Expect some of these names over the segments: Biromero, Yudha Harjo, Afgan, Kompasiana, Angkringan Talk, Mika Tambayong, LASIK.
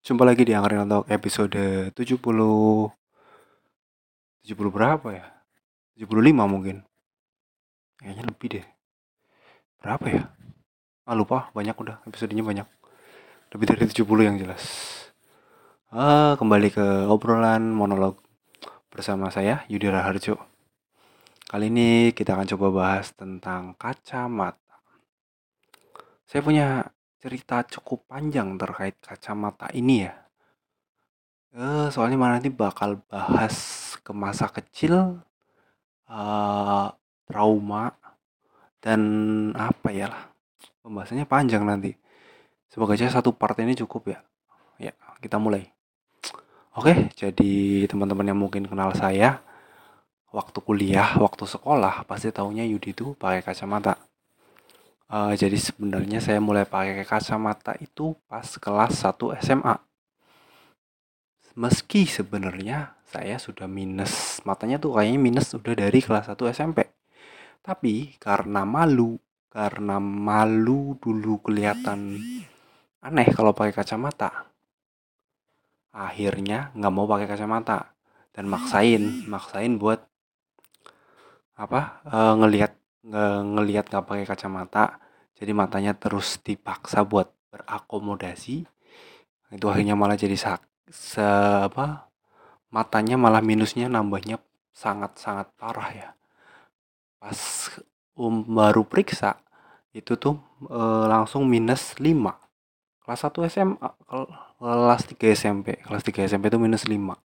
Jumpa lagi di Angkringan Talk episode 70 berapa ya? 75 mungkin. Kayaknya lebih deh. Berapa ya? Lupa, banyak udah, episodenya banyak. Lebih dari 70 yang jelas. Kembali ke obrolan monolog bersama saya, Yudha Harjo. Kali ini kita akan coba bahas tentang kacamata. Saya punya cerita cukup panjang terkait kacamata ini ya. Soalnya nanti bakal bahas ke masa kecil, trauma, dan apa ya lah. Pembahasannya panjang nanti. Semoga aja satu part ini cukup ya. Ya, kita mulai. Oke, jadi teman-teman yang mungkin kenal saya, waktu kuliah, waktu sekolah, pasti taunya Yudi itu pakai kacamata. Jadi sebenarnya saya mulai pakai kacamata itu pas kelas 1 SMA. Meski sebenarnya saya sudah minus. Matanya tuh kayaknya minus udah dari kelas 1 SMP. Tapi karena malu dulu kelihatan aneh kalau pakai kacamata, akhirnya nggak mau pakai kacamata dan maksain buat ngelihat nggak pakai kacamata, jadi matanya terus dipaksa buat berakomodasi. Itu akhirnya malah jadi matanya malah minusnya nambahnya sangat-sangat parah ya. Pas baru periksa itu tuh langsung minus 5. Kelas 1 SMA, kelas 3 SMP. Kelas 3 SMP itu minus 5.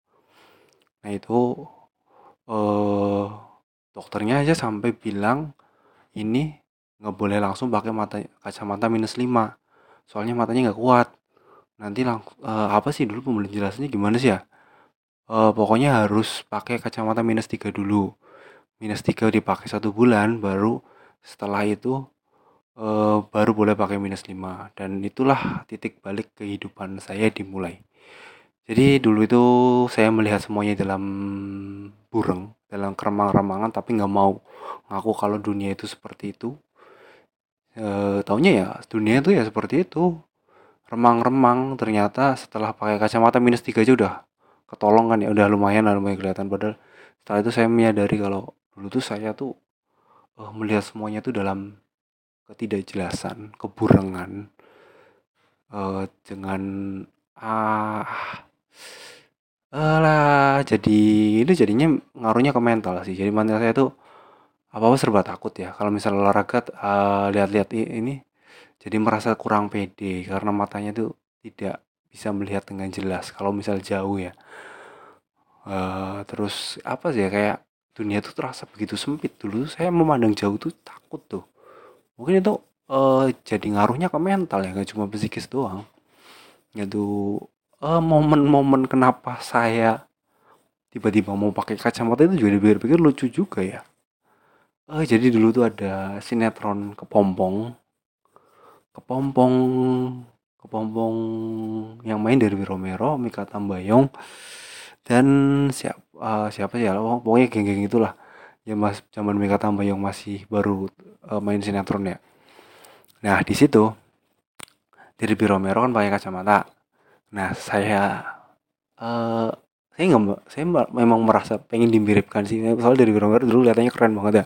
Nah itu dokternya aja sampai bilang ini nggak boleh langsung pakai kacamata minus 5, soalnya matanya nggak kuat nanti penjelasannya gimana sih ya, pokoknya harus pakai kacamata minus 3 dulu. Minus 3 dipakai 1 bulan, baru setelah itu baru boleh pakai minus 5. Dan itulah titik balik kehidupan saya dimulai. Jadi dulu itu saya melihat semuanya dalam burung, dalam keremang-remangan, tapi nggak mau ngaku kalau dunia itu seperti itu. Taunya ya dunia itu ya seperti itu, remang-remang. Ternyata setelah pakai kacamata minus 3 aja udah ketolong kan ya, udah lumayan kelihatan. Padahal setelah itu saya menyadari kalau dulu tuh saya tuh melihat semuanya tuh dalam ketidakjelasan, keburengan, dengan jadi itu jadinya ngaruhnya ke mental sih. Jadi mental saya tuh apa-apa serba takut ya. Kalau misalnya olahraga lihat-lihat ini jadi merasa kurang pede karena matanya tuh tidak bisa melihat dengan jelas kalau misal jauh ya. Terus apa sih ya, kayak dunia tuh terasa begitu sempit. Dulu saya memandang jauh tuh takut tuh. Mungkin itu jadi ngaruhnya ke mental ya, gak cuma psikis doang. Gitu. Momen-momen kenapa saya tiba-tiba mau pakai kacamata itu juga dipikir-pikir lucu juga ya. Jadi dulu tuh ada sinetron kepompong yang main dari Biromero, Mika Tambayong, dan siapa sih ya, pokoknya geng-geng itulah ya. Mas zaman Mika Tambayong masih baru main sinetron ya. Nah di situ dari Biromero kan pakai kacamata. Nah saya memang merasa pengen dimiripkan sih, soalnya dari Biromero dulu kelihatannya keren banget ya,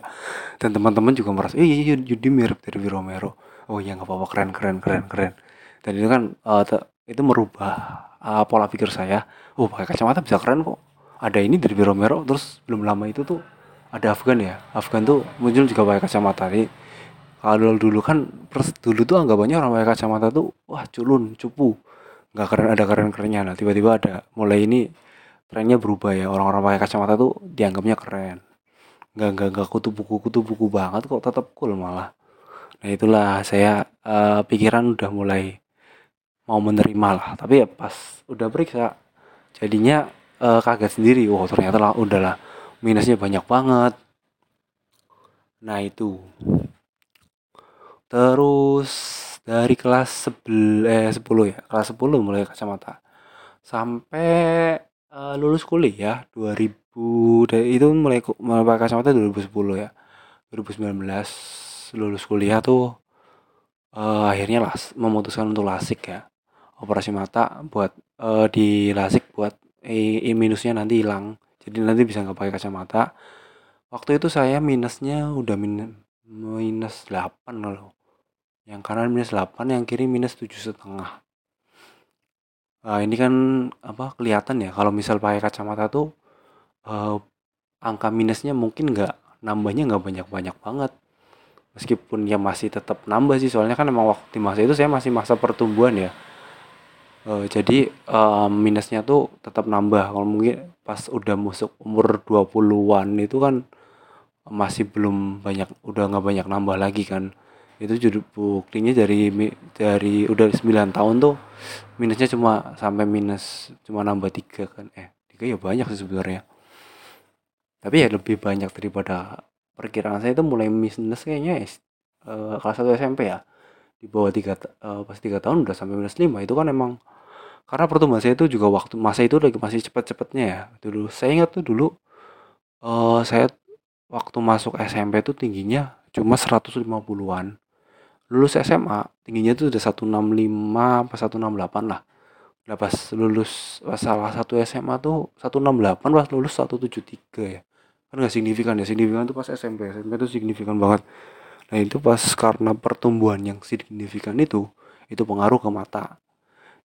dan teman-teman juga merasa iya Yudi mirip dari Biromero. Oh iya nggak apa-apa, keren. Dan itu kan itu merubah pola pikir saya. Pakai kacamata bisa keren kok, ada ini dari Biromero. Terus belum lama itu tuh ada Afgan ya. Afgan tuh muncul juga pakai kacamata. Jadi kalau dulu kan dulu tuh anggapannya orang pakai kacamata tuh wah culun, cupu, nggak keren, ada keren-kerennya. Nah tiba-tiba ada mulai ini trennya berubah ya, orang-orang pakai kacamata tuh dianggapnya keren, nggak kutu buku banget kok, tetap cool malah. Nah itulah saya pikiran udah mulai mau menerima lah. Tapi ya pas udah periksa jadinya kaget sendiri. Ternyata lah udahlah minusnya banyak banget. Nah itu terus dari kelas 10 ya, kelas 10 mulai kacamata sampai lulus kuliah 2000 itu mulai pakai kacamata 2010 ya. 2019 lulus kuliah tuh akhirnya memutuskan untuk LASIK ya. operasi mata buat di LASIK buat minusnya nanti hilang. Jadi nanti bisa nggak pakai kacamata. Waktu itu saya minusnya udah minus 8 loh. Yang kanan minus 8, yang kiri minus 7,5. Ini kan apa kelihatan ya, kalau misal pakai kacamata tuh angka minusnya mungkin nambahnya nggak banyak banget. Meskipun ya masih tetap nambah sih, soalnya kan emang waktu masa itu saya masih masa pertumbuhan ya. Jadi minusnya tuh tetap nambah. Kalau mungkin pas udah masuk umur 20-an itu kan masih belum banyak, udah nggak banyak nambah lagi kan. Itu judul buktinya dari udah 9 tahun tuh minusnya cuma sampai cuma nambah 3 kan. 3 ya banyak sih sebenarnya. Tapi ya lebih banyak daripada perkiraan saya. Itu mulai minus kayaknya kelas 1 SMP ya. Di bawah 3 tahun udah sampai minus 5. Itu kan emang karena pertumbuhan saya itu juga waktu masa itu lagi masih cepet-cepetnya ya. Dulu saya ingat tuh dulu saya waktu masuk SMP tuh tingginya cuma 150-an. Lulus SMA tingginya tuh udah 165 pas 168 lah. Nah, pas lulus pas salah satu SMA tuh 168, pas lulus 173 ya. Kan enggak signifikan ya. Signifikan tuh pas SMP. SMP tuh signifikan banget. Nah, itu pas karena pertumbuhan yang signifikan itu pengaruh ke mata.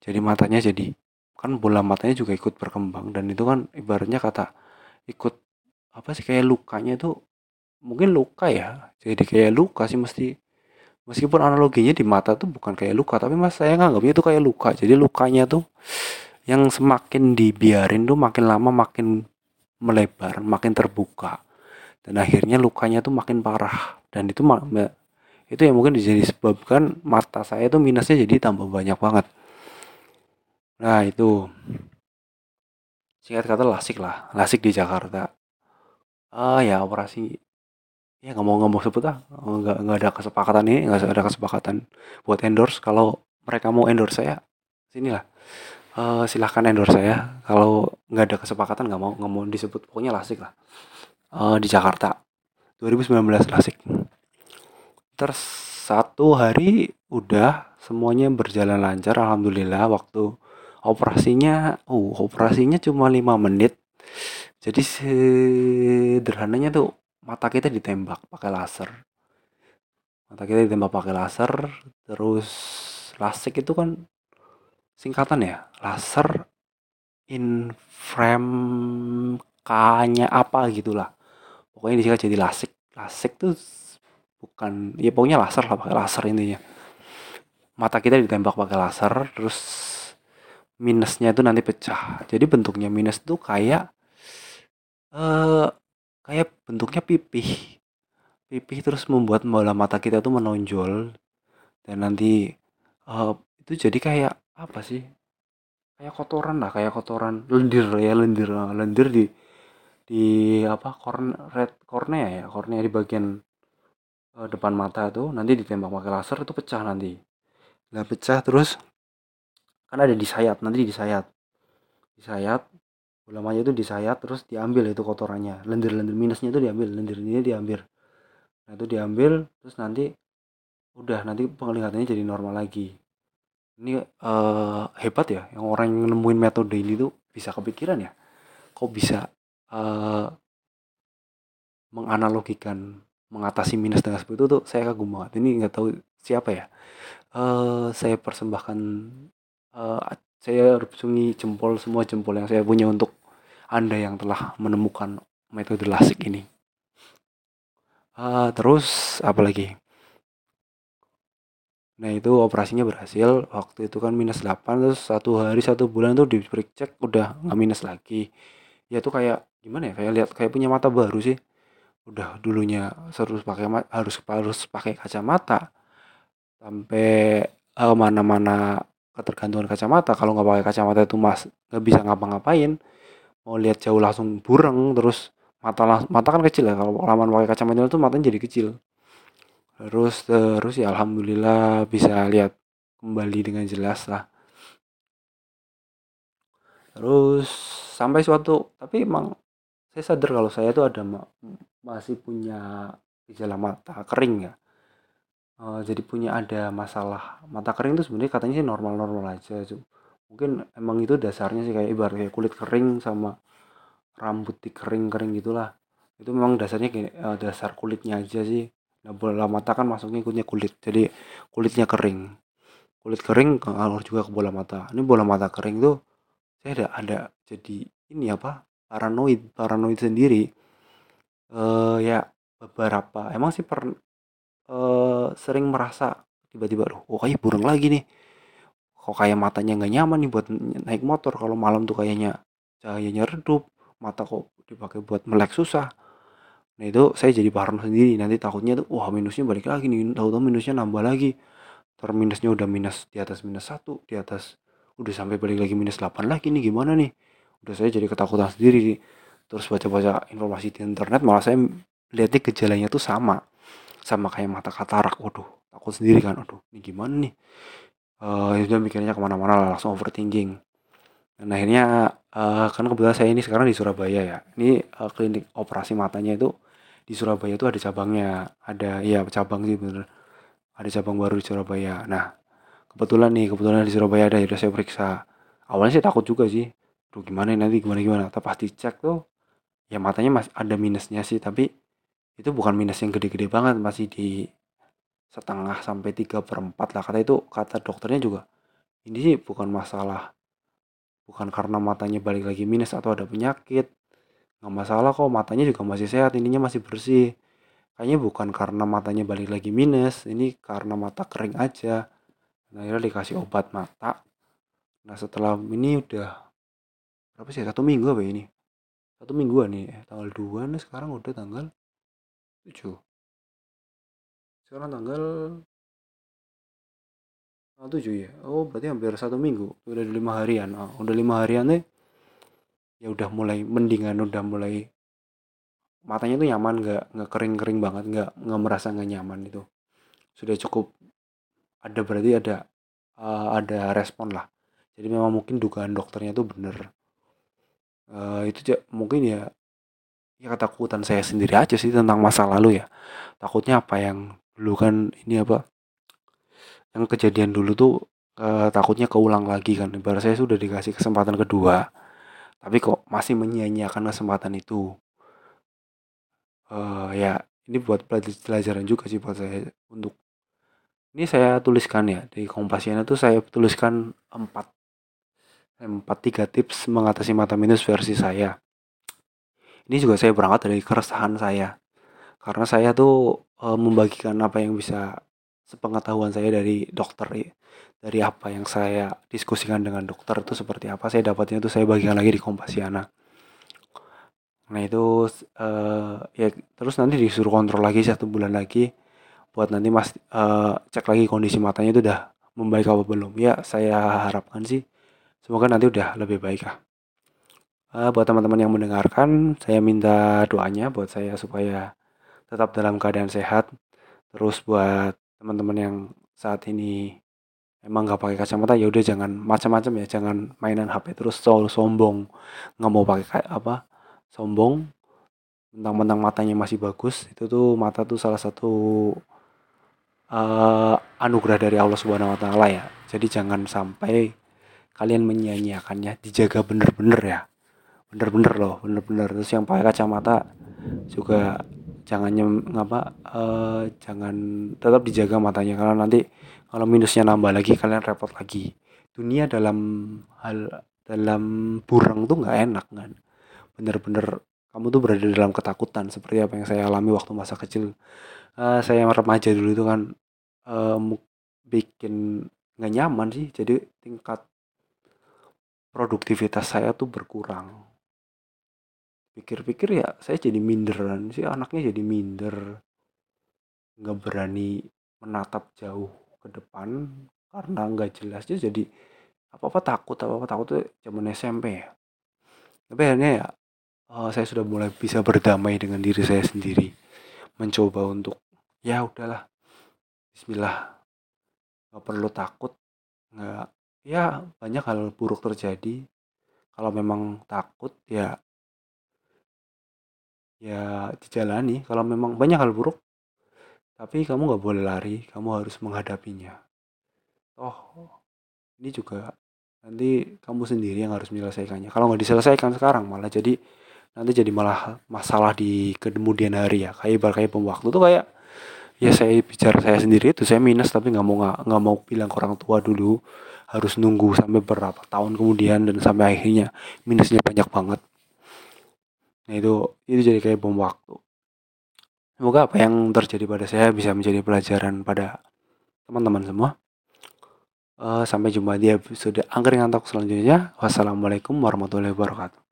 Jadi matanya jadi kan bola matanya juga ikut berkembang, dan itu kan ibaratnya kata ikut apa sih, kayak lukanya itu mungkin luka ya, jadi kayak luka sih meskipun analoginya di mata tuh bukan kayak luka, tapi mas saya nganggapnya tuh kayak luka. Jadi lukanya tuh yang semakin dibiarin tuh makin lama makin melebar, makin terbuka, dan akhirnya lukanya tuh makin parah. Dan itu yang mungkin disebabkan mata saya tuh minusnya jadi tambah banyak banget. Nah itu singkat kata LASIK di Jakarta. Ya operasi ya nggak mau sebut lah, nggak ada kesepakatan ini, nggak ada kesepakatan buat endorse. Kalau mereka mau endorse saya sinilah, silahkan endorse saya. Kalau nggak ada kesepakatan nggak mau disebut, pokoknya LASIK lah di Jakarta 2019 LASIK. Terus satu hari udah semuanya berjalan lancar, alhamdulillah. Waktu operasinya cuma 5 menit. Jadi sederhananya tuh mata kita ditembak pakai laser. Terus LASIK itu kan singkatan ya, laser inframe K-nya apa gitulah. Pokoknya disingkat jadi LASIK. LASIK tuh bukan, ya pokoknya laser lah, pakai laser intinya. Mata kita ditembak pakai laser, terus minusnya itu nanti pecah. Jadi bentuknya minus tuh kayak bentuknya pipih, terus membuat bola mata kita tuh menonjol. Dan nanti itu jadi kayak apa sih, kayak kotoran lendir di apa, kornea di bagian depan mata tuh. Nanti ditembak pakai laser itu pecah nanti. Nah pecah terus kan ada disayat, nanti disayat ulamanya itu disayat, terus diambil itu kotorannya, lendir minusnya itu diambil. Nah itu diambil, terus nanti udah, nanti penglihatannya jadi normal lagi. Ini hebat ya, yang orang yang nemuin metode ini tuh bisa kepikiran ya, kok bisa menganalogikan mengatasi minus dengan seperti itu tuh. Saya kagum banget, ini nggak tahu siapa ya. Saya persembahkan, saya rupsungi semua jempol yang saya punya untuk Anda yang telah menemukan metode LASIK ini. Terus apa lagi? Nah itu operasinya berhasil. Waktu itu kan minus 8, terus 1 bulan tuh diperiksa udah nggak minus lagi. Ya tuh kayak gimana ya? Kayak lihat, kayak punya mata baru sih. Udah dulunya harus pakai kacamata sampai mana-mana ketergantungan kacamata. Kalau nggak pakai kacamata itu mas nggak bisa ngapa-ngapain, mau lihat jauh langsung bureng. Terus mata kan kecil ya, kalau laman pakai kacamata itu matanya jadi kecil. Terus ya alhamdulillah bisa lihat kembali dengan jelas lah. Terus sampai suatu, tapi emang saya sadar kalau saya itu ada masih punya gejala mata kering ya. jadi punya ada masalah mata kering itu sebenarnya katanya sih normal-normal aja. Mungkin emang itu dasarnya sih, kayak ibarat kayak kulit kering sama rambut dikering-kering gitulah. Itu memang dasarnya kayak dasar kulitnya aja sih. Nah, bola mata kan masuknya ikutnya kulit. Jadi kulitnya kering. Kulit kering ngaruh juga ke bola mata. Ini bola mata kering tuh saya ada jadi ini apa? Paranoid sendiri. Ya beberapa emang sih sering merasa tiba-tiba oh kayak burung lagi nih, kok kayak matanya nggak nyaman nih buat naik motor kalau malam tuh, kayaknya cahayanya redup, mata kok dipakai buat melek susah. Nah itu saya jadi parno sendiri, nanti takutnya tuh wah minusnya balik lagi nih, tahu-tahu minusnya nambah lagi, terminusnya udah minus di atas -1, di atas udah sampai balik lagi -8 lagi nih, gimana nih, udah saya jadi ketakutan sendiri. Terus baca-baca informasi di internet malah saya lihatnya gejalanya tuh sama kayak mata katarak. Waduh, takut sendiri kan, aduh ini gimana nih. Udah mikirnya kemana-mana lah, langsung overthinking. Dan akhirnya kan kebetulan saya ini sekarang di Surabaya ya, ini klinik operasi matanya itu di Surabaya itu ada cabangnya, cabang sih bener, ada cabang baru di Surabaya. Nah kebetulan di Surabaya ada, udah saya periksa. Awalnya saya takut juga sih, aduh gimana nanti, tapi pasti cek tuh ya matanya masih ada minusnya sih, tapi itu bukan minus yang gede-gede banget, masih di 1/2 sampai 3/4 lah kata dokternya juga. Ini sih bukan karena matanya balik lagi minus atau ada penyakit, nggak masalah kok, matanya juga masih sehat, ininya masih bersih, kayaknya bukan karena matanya balik lagi minus, ini karena mata kering aja. Nah, akhirnya dikasih obat mata. Nah setelah ini udah berapa sih, 1 minggu apa ini, 1 mingguan nih, tanggal 2 nih, sekarang udah tanggal 7. Sekarang tanggal 7 ya. Oh, berarti hampir 1 minggu. Udah 5 harian. Udah 5 harian nih. Ya udah mulai mendingan, udah mulai matanya tuh nyaman, enggak kering-kering banget, enggak merasa enggak nyaman itu. Sudah cukup ada, berarti ada respon lah. Jadi memang mungkin dugaan dokternya tuh bener. Itu mungkin ya ketakutan saya sendiri aja sih tentang masa lalu ya, takutnya apa yang dulu kan ini apa yang kejadian dulu tuh takutnya keulang lagi kan. Ibarat saya sudah dikasih kesempatan kedua tapi kok masih menyia-nyiakan kesempatan itu. Ya ini buat pelajaran juga sih buat saya. Untuk ini saya tuliskan ya di Kompasiana tuh, saya tuliskan 3 tips mengatasi mata minus versi saya. Ini juga saya berangkat dari keresahan saya. Karena saya tuh membagikan apa yang bisa sepengetahuan saya dari dokter. Dari apa yang saya diskusikan dengan dokter itu seperti apa, saya dapatnya itu saya bagikan lagi di Kompasiana. Nah itu ya terus nanti disuruh kontrol lagi 1 bulan lagi. Buat nanti mas cek lagi kondisi matanya itu udah membaik apa belum. Ya saya harapkan sih semoga nanti udah lebih baik lah. Buat teman-teman yang mendengarkan, saya minta doanya buat saya supaya tetap dalam keadaan sehat. Terus buat teman-teman yang saat ini emang nggak pakai kacamata, ya udah jangan macam-macam ya, jangan mainan HP terus sombong, nggak mau pakai sombong, mentang-mentang matanya masih bagus. Itu tuh mata tuh salah satu anugerah dari Allah Subhanahu Wa Taala ya. Jadi jangan sampai kalian menyia-nyiakannya, dijaga bener-bener ya. bener-bener. Terus yang pakai kacamata juga jangan, tetap dijaga matanya, karena nanti kalau minusnya nambah lagi kalian repot lagi. Dunia dalam burang tuh nggak enak kan, bener-bener kamu tuh berada dalam ketakutan seperti apa yang saya alami waktu masa kecil. Saya remaja dulu itu kan bikin nggak nyaman sih, jadi tingkat produktivitas saya tuh berkurang. Pikir-pikir ya saya jadi minderan sih, anaknya jadi minder, nggak berani menatap jauh ke depan karena nggak jelas aja, jadi apa-apa takut tuh zaman SMP ya. Tapi akhirnya ya saya sudah mulai bisa berdamai dengan diri saya sendiri, mencoba untuk ya udahlah, bismillah, nggak perlu takut, nggak ya banyak hal buruk terjadi. Kalau memang takut ya dijalani, kalau memang banyak hal buruk Tapi kamu gak boleh lari, kamu harus menghadapinya. Toh, ini juga nanti kamu sendiri yang harus menyelesaikannya. Kalau gak diselesaikan sekarang, malah jadi nanti jadi malah masalah di kemudian hari ya. Kayak ibarat bom waktu tuh kayak, ya saya bicara saya sendiri itu saya minus, tapi nggak mau bilang ke orang tua dulu, harus nunggu sampai berapa tahun kemudian dan sampai akhirnya minusnya banyak banget. Nah itu jadi kayak bom waktu. Semoga apa yang terjadi pada saya bisa menjadi pelajaran pada teman-teman semua. Sampai jumpa di episode Angkringan Talk selanjutnya. Wassalamualaikum warahmatullahi wabarakatuh.